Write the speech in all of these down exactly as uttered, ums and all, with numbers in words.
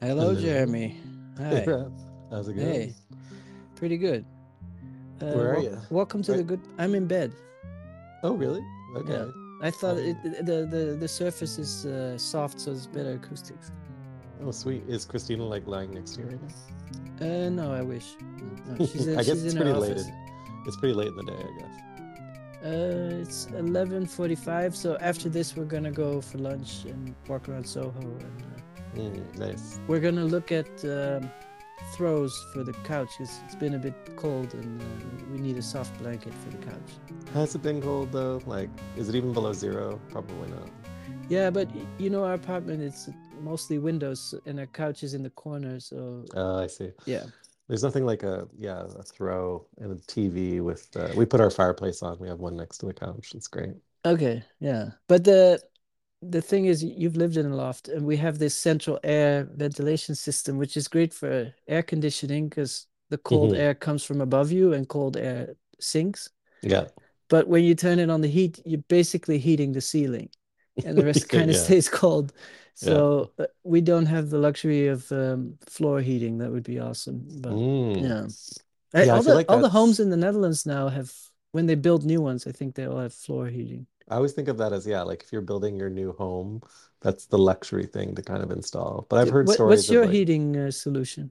Hello, Hello. Jeremy. Hi. How's it going? Hey, pretty good. Uh, Where are wel- you? Welcome to Wait. the good. I'm in bed. Oh, really? Okay. Yeah. I thought it, the, the the surface is uh, soft, so it's better acoustics. Oh, sweet. Is Christina like lying next to you right now? Uh, no, I wish. No, she's in, I guess she's it's in pretty her late. In, it's pretty late in the day, I guess. Uh, it's eleven forty-five, so after this we're gonna go for lunch and walk around Soho. And, uh, mm, nice. We're gonna look at um, throws for the couch because it's been a bit cold and uh, we need a soft blanket for the couch. Has it been cold though? Like, is it even below zero? Probably not. Yeah, but you know our apartment, it's mostly windows and our couch is in the corner, so. Oh, I see. Yeah. There's nothing like a, yeah, a throw and a T V with, uh, we put our fireplace on. We have one next to the couch. It's great. Okay. Yeah. But the, the thing is, you've lived in a loft and we have this central air ventilation system, which is great for air conditioning because the cold mm-hmm. air comes from above you and cold air sinks. Yeah. But when you turn it on the heat, you're basically heating the ceiling and the rest kind of yeah. stays cold. So yeah. we don't have the luxury of um, floor heating. That would be awesome. But mm. yeah, I, yeah all, I the, like all the homes in the Netherlands now have, when they build new ones, I think they all have floor heating. I always think of that as, yeah, like if you're building your new home, that's the luxury thing to kind of install. But I've heard what, stories. What's your of like, heating uh, solution?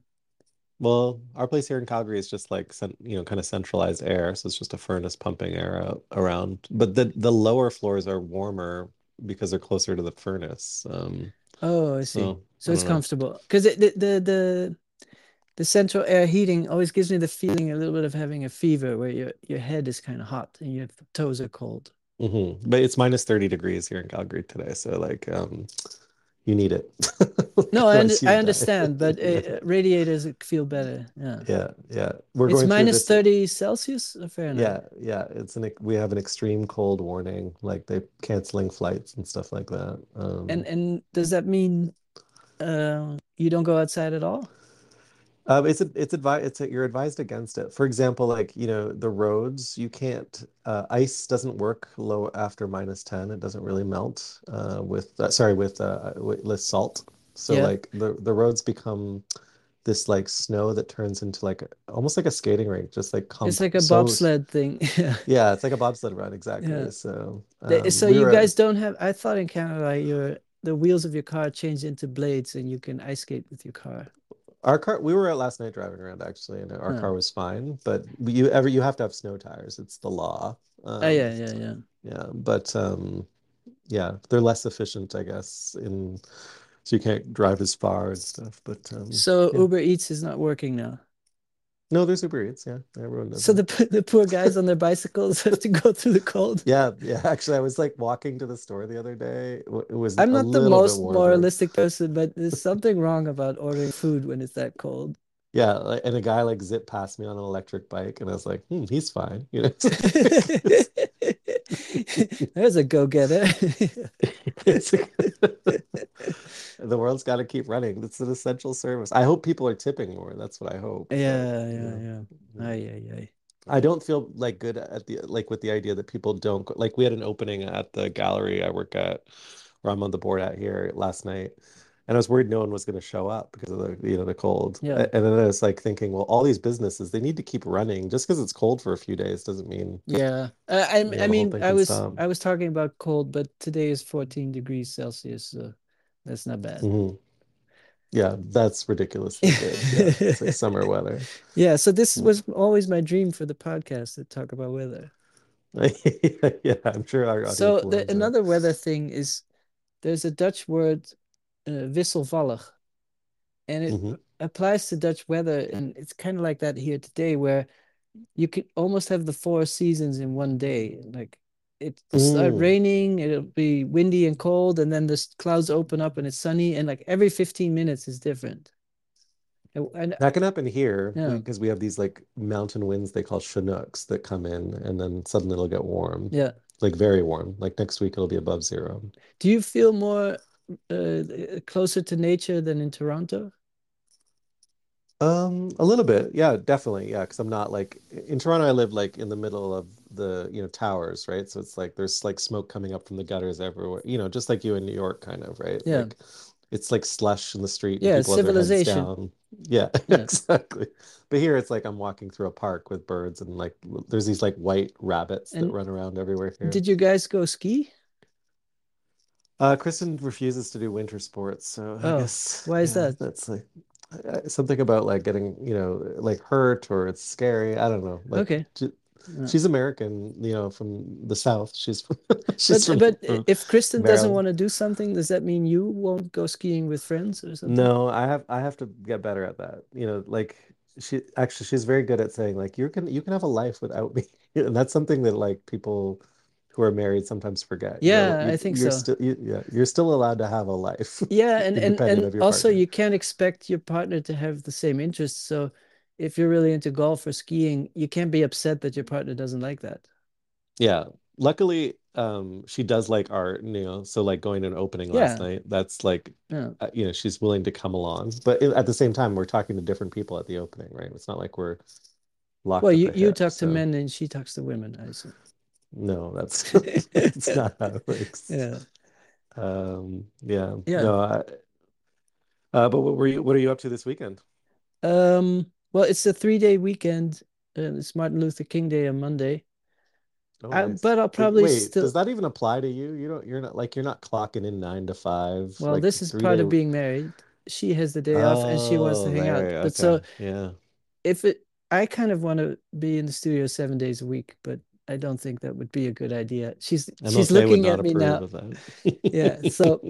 Well, our place here in Calgary is just like, you know, kind of centralized air. So it's just a furnace pumping air out, around. But the, the lower floors are warmer because they're closer to the furnace. Um, oh, I see. So, so I it's know. comfortable. Because the, the the the central air heating always gives me the feeling a little bit of having a fever where your, your head is kind of hot and your toes are cold. Mm-hmm. But it's minus thirty degrees here in Calgary today. So, like, um, you need it. No, I, under, I understand. But yeah. it, radiators feel better. Yeah, yeah. yeah. We're it's going minus thirty Celsius? Fair enough. Yeah, yeah. It's an, we have an extreme cold warning. Like, they're canceling flights and stuff like that. Um, and, and does that mean uh, you don't go outside at all? Um, it's a, it's advi- It's a, you're advised against it. For example, like, you know, the roads, you can't, uh, ice doesn't work low after minus ten. It doesn't really melt uh, with, uh, sorry, with, uh, with, with salt. So yeah. like the, the roads become this like snow that turns into like, almost like a skating rink, just like. Comp- it's like a bobsled so, thing. Yeah. It's like a bobsled run. Exactly. Yeah. So. Um, so we you were, guys don't have, I thought in Canada, your the wheels of your car change into blades and you can ice skate with your car. Our car, we were out last night driving around actually, and our oh. car was fine. But you ever you have to have snow tires; it's the law. Um, oh yeah, yeah, yeah, yeah. But um, yeah, they're less efficient, I guess, in so you can't drive as far and stuff. But um, so yeah. Uber Eats is not working now. No, there's Uber Eats. Yeah, everyone knows. So that. the the poor guys on their bicycles have to go through the cold. Yeah, yeah. Actually, I was like walking to the store the other day. It was. I'm not the most moralistic person, but there's something wrong about ordering food when it's that cold. Yeah, and a guy like zipped past me on an electric bike, and I was like, "Hmm, he's fine." You know. There's a go-getter. The world's got to keep running. It's an essential service. I hope people are tipping more. That's what I hope. Yeah, but, yeah, you know, yeah. Aye, aye, aye. I don't feel like good at the like with the idea that people don't like. We had an opening at the gallery I work at, where I'm on the board at here last night, and I was worried no one was going to show up because of the you know the cold. Yeah. And then I was like thinking, well, all these businesses they need to keep running. Just because it's cold for a few days doesn't mean. Yeah, uh, I you know, I mean I was stop. I was talking about cold, but today is fourteen degrees Celsius. So. That's not bad. Mm-hmm. Yeah, that's ridiculously good. Yeah, it's like summer weather. Yeah, so this was always my dream for the podcast to talk about weather. Yeah, I'm sure our audience So the, another weather thing is there's a Dutch word, uh, wisselvallig, and it mm-hmm. applies to Dutch weather, and it's kind of like that here today, where you could almost have the four seasons in one day, like. It'll start mm. raining, it'll be windy and cold, and then the clouds open up and it's sunny, and like every fifteen minutes is different. And that can happen here because yeah. we have these like mountain winds they call Chinooks that come in, and then suddenly it'll get warm. Yeah. Like very warm. Like next week it'll be above zero. Do you feel more uh, closer to nature than in Toronto? Um, a little bit. Yeah, definitely. Yeah. Cause I'm not like in Toronto, I live like in the middle of the, you know, towers. Right. So it's like, there's like smoke coming up from the gutters everywhere, you know, just like you in New York kind of, right? Yeah. Like, it's like slush in the street. Yeah, and civilization. Yeah, yeah, exactly. But here it's like I'm walking through a park with birds and like there's these like white rabbits and that run around everywhere here. Did you guys go ski? Uh, Kristen refuses to do winter sports, so oh, I guess why is yeah, that? That's like something about like getting, you know, like hurt or it's scary. I don't know. Like, okay. She, yeah. She's American, you know, from the South. She's from, she's but, from, but from if Kristen Maryland. Doesn't want to do something, does that mean you won't go skiing with friends or something? No, I have I have to get better at that. You know, like she actually she's very good at saying like you can you can have a life without me, and that's something that like people who are married sometimes forget. Yeah, you know, you, I think you're so. Still, you, yeah, you're still allowed to have a life. Yeah, and and, and also partner. You can't expect your partner to have the same interests. So if you're really into golf or skiing, you can't be upset that your partner doesn't like that. Yeah, luckily um, she does like art, you know. So like going to an opening yeah. last night, that's like, yeah. uh, you know, she's willing to come along. But it, at the same time, we're talking to different people at the opening, right? It's not like we're locked. Well, you, you head, talk so. to men and she talks to women, I assume. No, that's it's not how it works. Yeah, um, yeah, yeah. No, I, uh, but what were you? What are you up to this weekend? Um, well, it's a three-day weekend, and it's Martin Luther King Day on Monday. Oh, I, nice. But I'll probably wait. Still... Does that even apply to you? You don't. You're not like you're not clocking in nine to five. Well, like, this is part day... of being married. She has the day oh, off, and she wants to hang Larry, out. But okay. so, yeah, if it, I kind of want to be in the studio seven days a week, but. I don't think that would be a good idea. She's she's looking at me now. Yeah. So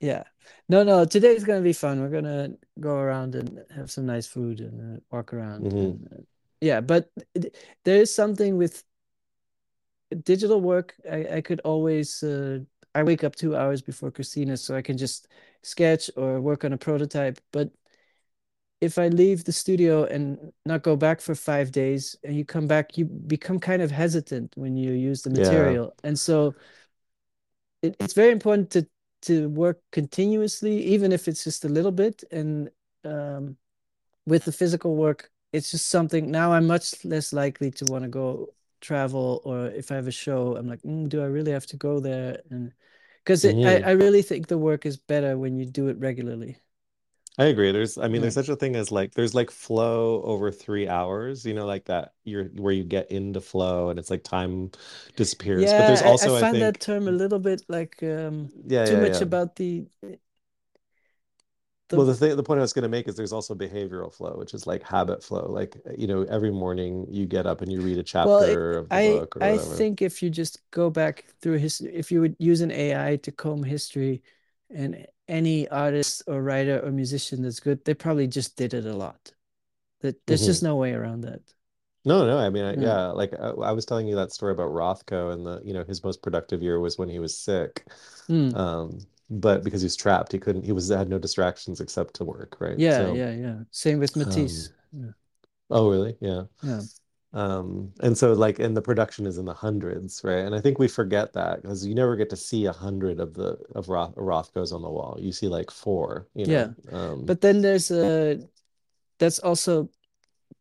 yeah. No, no. Today's gonna be fun. We're gonna go around and have some nice food and uh, walk around. Mm-hmm. And, uh, yeah. But it, there is something with digital work. I, I could always. Uh, I wake up two hours before Christina, so I can just sketch or work on a prototype. But if I leave the studio and not go back for five days and you come back, you become kind of hesitant when you use the material. Yeah. And so it, it's very important to, to work continuously, even if it's just a little bit. And um, with the physical work, it's just something now I'm much less likely to want to go travel, or if I have a show, I'm like, mm, do I really have to go there? And because mm-hmm. I, I really think the work is better when you do it regularly. I agree. There's, I mean, yeah. there's such a thing as like, there's like flow over three hours, you know, like that you're where you get into flow and it's like time disappears. Yeah, but there's also, I, I find I think, that term a little bit like um, yeah, too yeah, much yeah. about the, the. Well, the thing, the point I was going to make is there's also behavioral flow, which is like habit flow. Like, you know, every morning you get up and you read a chapter well, it, of the I, book. Or I whatever. think if you just go back through history, if you would use an A I to comb history and any artist or writer or musician that's good, they probably just did it a lot. That there's mm-hmm. just no way around that. No, no. I mean, I, yeah. yeah, like I, I was telling you that story about Rothko, and the you know his most productive year was when he was sick, mm. um, but because he was trapped, he couldn't. He was had no distractions except to work, right? Yeah, so, yeah, yeah. Same with Matisse. Um, yeah. Oh, really? Yeah. Yeah. Um, and so like, and the production is in the hundreds, right? And I think we forget that because you never get to see a hundred of the of Roth, Rothko's on the wall. You see like four, you know? Yeah. Um, but then there's a, that's also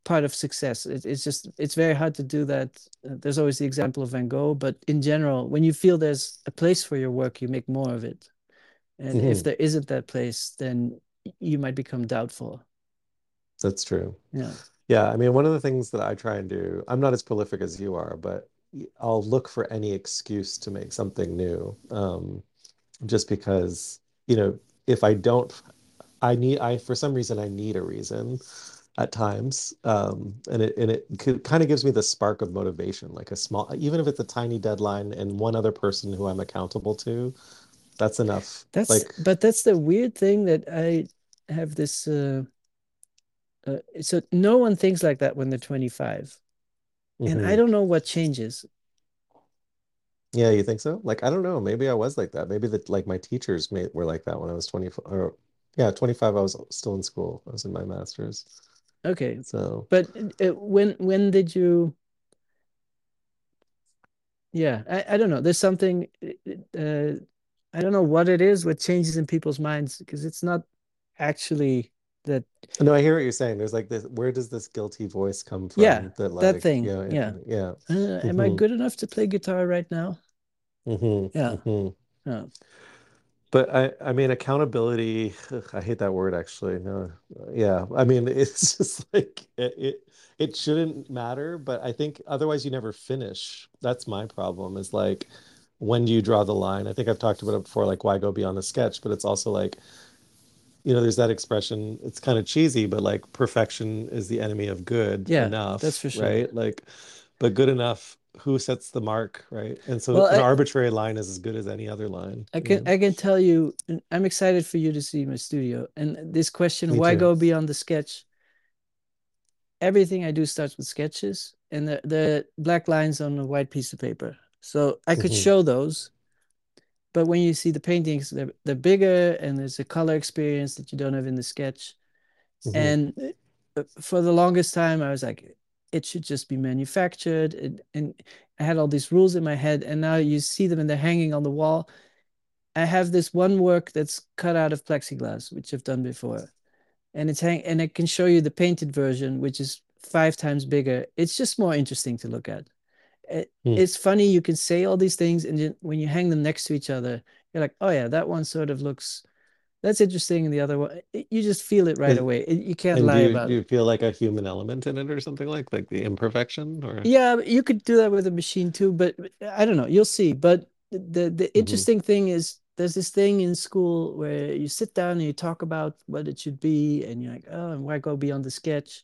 part of success. It, it's just, it's very hard to do that. There's always the example of Van Gogh, but in general, when you feel there's a place for your work, you make more of it. And mm-hmm. if there isn't that place, then you might become doubtful. That's true. Yeah. Yeah, I mean, one of the things that I try and do, I'm not as prolific as you are, but I'll look for any excuse to make something new. Um, just because, you know, if I don't, I need, I for some reason, I need a reason at times. Um, and it and it could, kind of gives me the spark of motivation, like a small, even if it's a tiny deadline and one other person who I'm accountable to, that's enough. That's like, but that's the weird thing that I have this... Uh... Uh, so no one thinks like that when they're twenty-five. Mm-hmm. And I don't know what changes. Yeah, you think so? Like, I don't know. Maybe I was like that. Maybe that like my teachers made, were like that when I was twenty-four. Or, yeah, twenty-five, I was still in school. I was in my master's. Okay. So, but uh, when when did you... Yeah, I, I don't know. There's something... Uh, I don't know what it is, what changes in people's minds, because it's not actually... That no, I hear what you're saying. There's like this. Where does this guilty voice come from? Yeah, that, like, that thing. You know, yeah, yeah. Uh, mm-hmm. Am I good enough to play guitar right now? Mm-hmm. Yeah. Mm-hmm. yeah. But I, I mean, accountability, ugh, I hate that word, actually. No, yeah. I mean, it's just like, it, it, it shouldn't matter, but I think otherwise you never finish. That's my problem, is like, when do you draw the line? I think I've talked about it before, like, why go beyond the sketch? But it's also like, you know, there's that expression, it's kind of cheesy, but like, perfection is the enemy of good yeah, enough. That's for sure. Right? Like, but good enough, who sets the mark, right? And so well, an I, arbitrary line is as good as any other line. I can, you know? I can tell you, I'm excited for you to see my studio. And this question, Me why too. go beyond the sketch? Everything I do starts with sketches and the, the black lines on a white piece of paper. So I could mm-hmm. show those, but when you see the paintings, they're, they're bigger and there's a color experience that you don't have in the sketch. Mm-hmm. And for the longest time, I was like, it should just be manufactured. And, and I had all these rules in my head, and now you see them and they're hanging on the wall. I have this one work that's cut out of plexiglass, which I've done before. And it's hang and I can show you the painted version, which is five times bigger. It's just more interesting to look at. It, hmm. It's funny, you can say all these things, and you, when you hang them next to each other, you're like, oh yeah, that one sort of looks, that's interesting, and the other one, it, you just feel it right and, away. It, you can't lie you, about do it. Do you feel like a human element in it or something, like like the imperfection? Or yeah, you could do that with a machine too, but I don't know, you'll see. But the, the interesting mm-hmm. thing is, there's this thing in school where you sit down and you talk about what it should be, and you're like, oh, and why go beyond the sketch?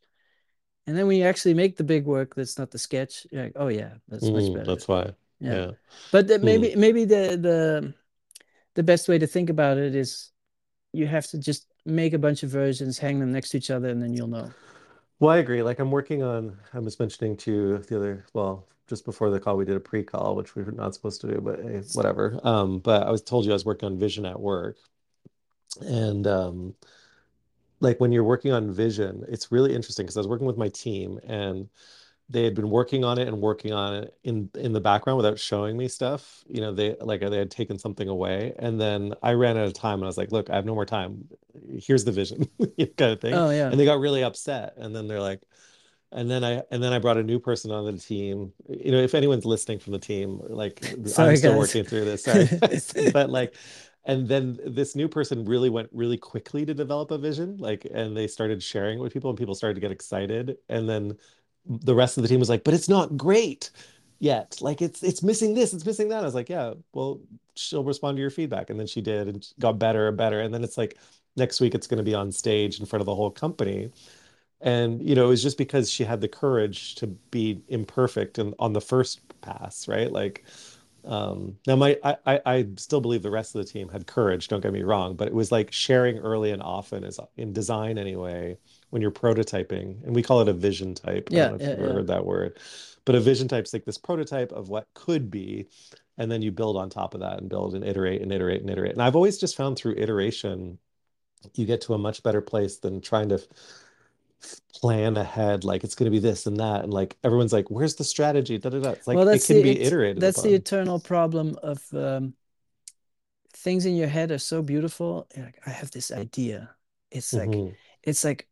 And then when you actually make the big work that's not the sketch, you're like, oh yeah, that's much better. Mm, that's why. Yeah. yeah. But the, maybe mm. maybe the, the the best way to think about it is you have to just make a bunch of versions, hang them next to each other, and then you'll know. Well, I agree. Like I'm working on, I was mentioning to you the other, well, just before the call, we did a pre-call, which we were not supposed to do, but hey, whatever. Um, but I was told you I was working on Vision at Work. And um like when you're working on vision, it's really interesting because I was working with my team and they had been working on it and working on it in, in the background without showing me stuff. You know, they like they had taken something away, and then I ran out of time and I was like, look, I have no more time. Here's the vision kind of thing. Oh, yeah. And they got really upset. And then they're like, and then I and then I brought a new person on the team. You know, if anyone's listening from the team, like sorry, I'm still guys. working through this. Sorry, but like And then this new person really went really quickly to develop a vision, like, and they started sharing it with people, and people started to get excited. And then the rest of the team was like, but it's not great yet. Like it's, it's missing this, it's missing that. I was like, yeah, well, she'll respond to your feedback. And then she did, and got better and better. And then it's like, next week it's going to be on stage in front of the whole company. And, you know, it was just because she had the courage to be imperfect and on the first pass, right? Like, Um, now, my I, I, I still believe the rest of the team had courage, don't get me wrong, but it was like sharing early and often is in design anyway, when you're prototyping, and we call it a vision type. Yeah, I don't know if yeah, you've ever yeah. heard that word. But a vision type is like this prototype of what could be, and then you build on top of that and build and iterate and iterate and iterate. And I've always just found through iteration, you get to a much better place than trying to plan ahead, like it's going to be this and that, and like everyone's like, where's the strategy, da, da, da. It's like, well, that's it can the, be iterated that's upon. The eternal problem of um things in your head are so beautiful. Like, I have this idea, it's like mm-hmm. it's like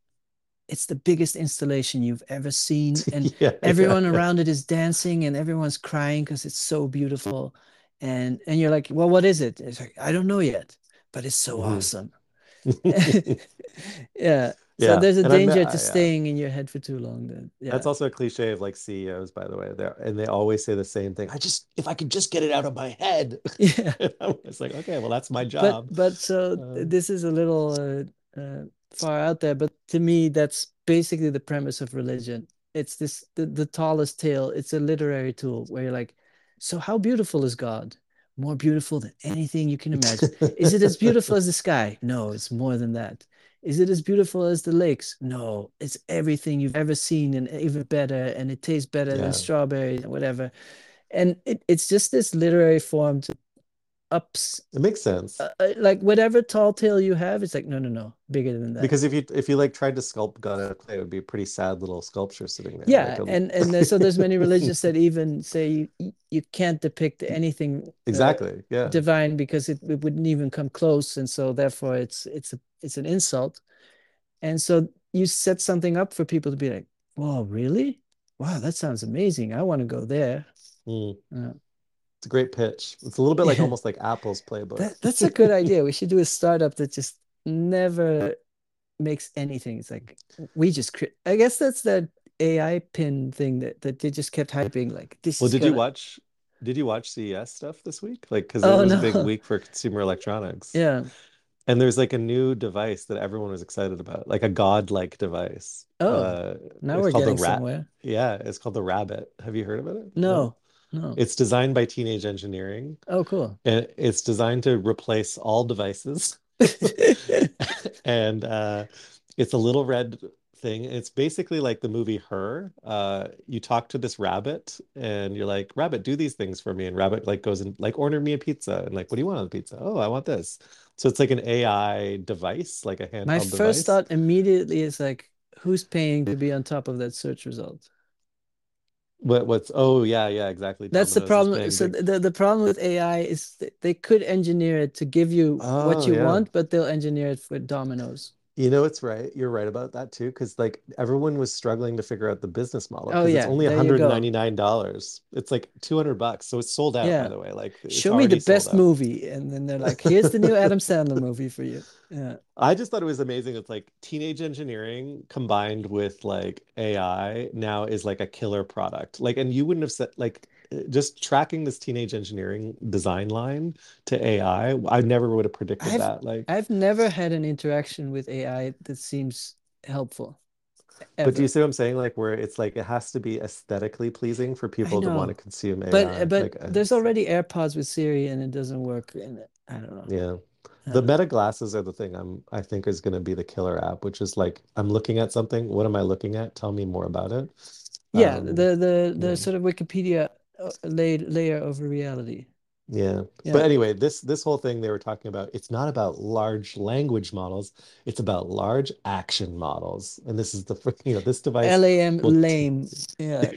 it's the biggest installation you've ever seen, and yeah, everyone yeah, around yeah. it is dancing and everyone's crying because it's so beautiful, and and you're like, well, what is it? It's like, I don't know yet, but it's so mm-hmm. awesome. yeah Yeah. So there's a and danger met, to staying yeah. in your head for too long. Then yeah. That's also a cliche of like C E Os, by the way. They're, and they always say the same thing. I just, if I could just get it out of my head. Yeah. It's like, okay, well, that's my job. But, but so um, this is a little uh, uh, far out there. But to me, that's basically the premise of religion. It's this the, the tallest tale. It's a literary tool where you're like, so how beautiful is God? More beautiful than anything you can imagine. Is it as beautiful as the sky? No, it's more than that. Is it as beautiful as the lakes? No, it's everything you've ever seen, and even better, and it tastes better yeah. than strawberry and whatever. And it, it's just this literary form to ups. It makes sense. Uh, like whatever tall tale you have, it's like, no, no, no, bigger than that. Because if you if you like tried to sculpt God out of clay, it would be a pretty sad little sculpture sitting there. Yeah, like a... and and there's, so there's many religions that even say you, you can't depict anything exactly uh, yeah divine, because it, it wouldn't even come close, and so therefore it's it's a It's an insult. And so you set something up for people to be like, whoa, really? Wow, that sounds amazing. I want to go there. Mm. Uh, It's a great pitch. It's a little bit like yeah. almost like Apple's playbook. That, that's a good idea. We should do a startup that just never makes anything. It's like we just create. I guess that's that A I pin thing that, that they just kept hyping. Like this. Well, is did gonna... you watch? Did you watch C E S stuff this week? Like, because oh, it was no. a big week for consumer electronics. Yeah. And there's like a new device that everyone was excited about, like a godlike device. Oh, uh, now we're getting somewhere. Yeah, it's called the Rabbit. Have you heard about it? No, no, no. It's designed by Teenage Engineering. Oh, cool. And it's designed to replace all devices. And uh, it's a little red thing. It's basically like the movie Her. Uh, you talk to this rabbit and you're like, Rabbit, do these things for me. And Rabbit like goes and like, order me a pizza. And like, what do you want on the pizza? Oh, I want this. So it's like an A I device, like a handheld My first device. Thought immediately is like, who's paying to be on top of that search result? What? What's? Oh, yeah, yeah, exactly. That's Dominos the problem. So big... the, the problem with A I is they could engineer it to give you oh, what you yeah. want, but they'll engineer it for Dominos. You know, it's right. You're right about that, too, because like everyone was struggling to figure out the business model. Oh, yeah. It's only one hundred ninety-nine dollars. It's like two hundred bucks. So it's sold out, yeah. by the way. Like, show me the best movie. And then they're like, here's the new Adam Sandler movie for you. Yeah. I just thought it was amazing. It's like Teenage Engineering combined with like A I now is like a killer product. Like, and you wouldn't have said like just tracking this Teenage Engineering design line to A I. I never would have predicted I've, that. Like, I've never had an interaction with A I that seems helpful. Ever. But do you see what I'm saying? Like where it's like it has to be aesthetically pleasing for people to want to consume A I. But but like, there's already AirPods with Siri and it doesn't work. And I don't know. Yeah. The Meta Glasses are the thing I'm, I think is going to be the killer app, which is like, I'm looking at something. What am I looking at? Tell me more about it. Yeah, um, the the the yeah. sort of Wikipedia laid layer over reality. Yeah. yeah. But anyway, this this whole thing they were talking about, it's not about large language models. It's about large action models. And this is the, you know, this device. L A M, will... lame. Yeah.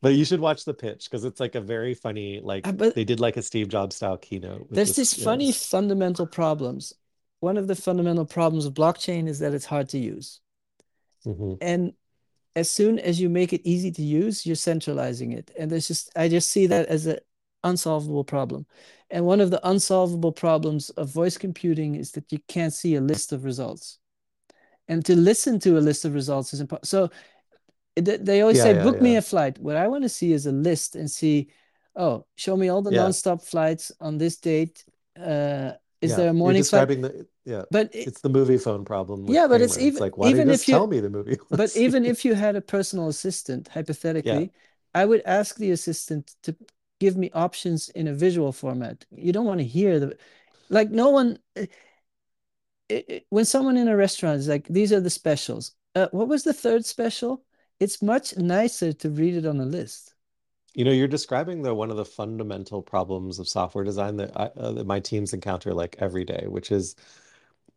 But you should watch the pitch because it's like a very funny, like uh, they did like a Steve Jobs style keynote. There's this, this funny know. fundamental problems. One of the fundamental problems of blockchain is that it's hard to use. Mm-hmm. And as soon as you make it easy to use, you're centralizing it. And there's just, I just see that as an unsolvable problem. And one of the unsolvable problems of voice computing is that you can't see a list of results. And to listen to a list of results is impossible. So th- they always yeah, say, yeah, book yeah. me a flight. What I want to see is a list and see, oh, show me all the yeah. nonstop flights on this date. Uh, is yeah. there a morning flight? The- Yeah, but it, it's the movie phone problem. Yeah, but Kramer. it's even it's like, why even you if you tell me the movie. Was? But even if you had a personal assistant, hypothetically, yeah. I would ask the assistant to give me options in a visual format. You don't want to hear the, like no one. It, it, when someone in a restaurant is like, "These are the specials." Uh, what was the third special? It's much nicer to read it on a list. You know, you're describing the one of the fundamental problems of software design that, I, uh, that my teams encounter like every day, which is.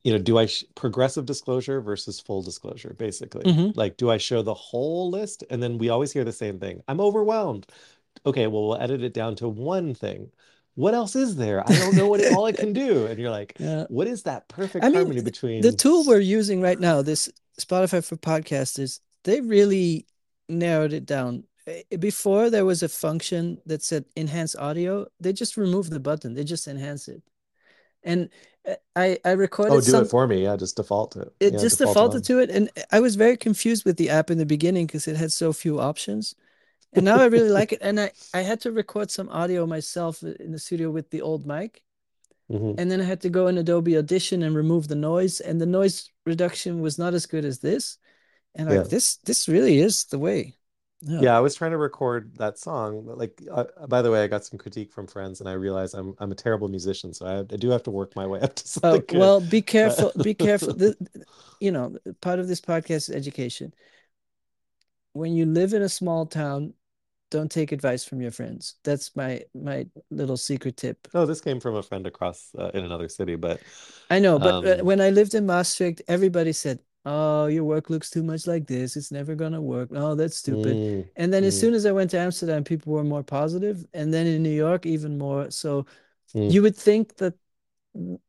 You know, do I sh- progressive disclosure versus full disclosure, basically? Mm-hmm. Like, do I show the whole list? And then we always hear the same thing. I'm overwhelmed. Okay, well, we'll edit it down to one thing. What else is there? I don't know what it, all I can do. And you're like, yeah. what is that perfect I harmony mean, between... The tool we're using right now, this Spotify for podcasters, they really narrowed it down. Before there was a function that said enhance audio, they just removed the button. They just enhance it. And I, I recorded. Oh, do some, it for me. Yeah, just default to it. It yeah, just default defaulted on. to it. And I was very confused with the app in the beginning because it had so few options. And now I really like it. And I, I had to record some audio myself in the studio with the old mic. Mm-hmm. And then I had to go in Adobe Audition and remove the noise. And the noise reduction was not as good as this. And yeah. like, this, this really is the way. Yeah. yeah, I was trying to record that song. But like, uh, by the way, I got some critique from friends, and I realized I'm I'm a terrible musician, so I, I do have to work my way up to something. Oh, well, be careful. be careful. The, you know, part of this podcast is education. When you live in a small town, don't take advice from your friends. That's my my little secret tip. No, this came from a friend across uh, in another city, but I know. But um, when I lived in Maastricht, everybody said, oh, your work looks too much like this. It's never going to work. No, that's stupid. Mm, and then mm. as soon as I went to Amsterdam, people were more positive. And then in New York, even more. So mm. you would think that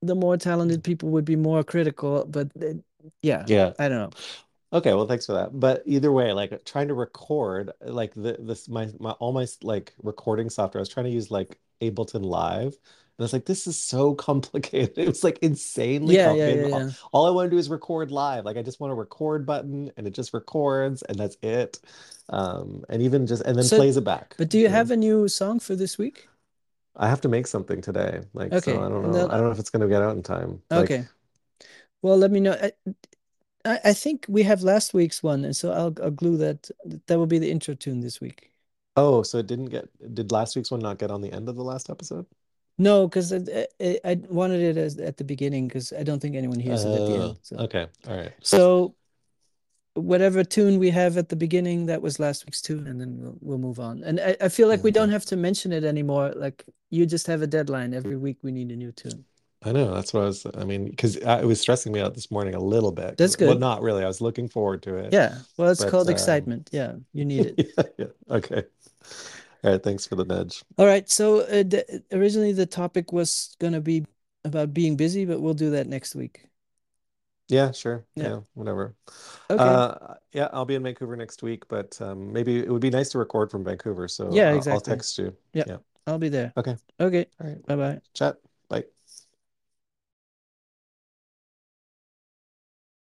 the more talented people would be more critical. But they, yeah, yeah, I don't know. Okay, well, thanks for that. But either way, like trying to record, like the this my my all my like recording software, I was trying to use like Ableton Live, and I was like, this is so complicated. It was like insanely Yeah, yeah, complicated. yeah, All, yeah. all I want to do is record live. Like I just want a record button, and it just records, and that's it. Um, and even just and then So, plays it back. but do you you know? have a new song for this week? I have to make something today. Like, so Okay, I don't and know. then I don't know if it's gonna get out in time. Like, okay. Well, let me know. I, I I think we have last week's one, and so I'll I'll glue that. That will be the intro tune this week. oh, so it didn't get, did last week's one not get on the end of the last episode? No, because I, I I wanted it as at the beginning because I don't think anyone hears it at the Oh, end. So okay. All right. so whatever tune we have at the beginning, that was last week's tune, and then we'll, we'll move on. And I, I feel like we don't Okay. have to mention it anymore. Like you just have a deadline. Every week we need a new tune. I know. That's what I was, I mean, because it was stressing me out this morning a little bit. That's 'Cause- well, good. not really. I was looking forward to it, Yeah. Well, it's but called um, excitement. Yeah, you need it. yeah, yeah. Okay. All right. Thanks for the nudge. All right. So uh, the, originally the topic was going to be about being busy, but we'll do that next week. Yeah, sure. Yeah. Yeah, whatever. Okay. Uh, yeah, I'll be in Vancouver next week, but um, maybe it would be nice to record from Vancouver. So Yeah, uh, I'll exactly. text you. Yeah. Yeah. I'll be there. Okay. Okay. All right. Bye bye. Chat.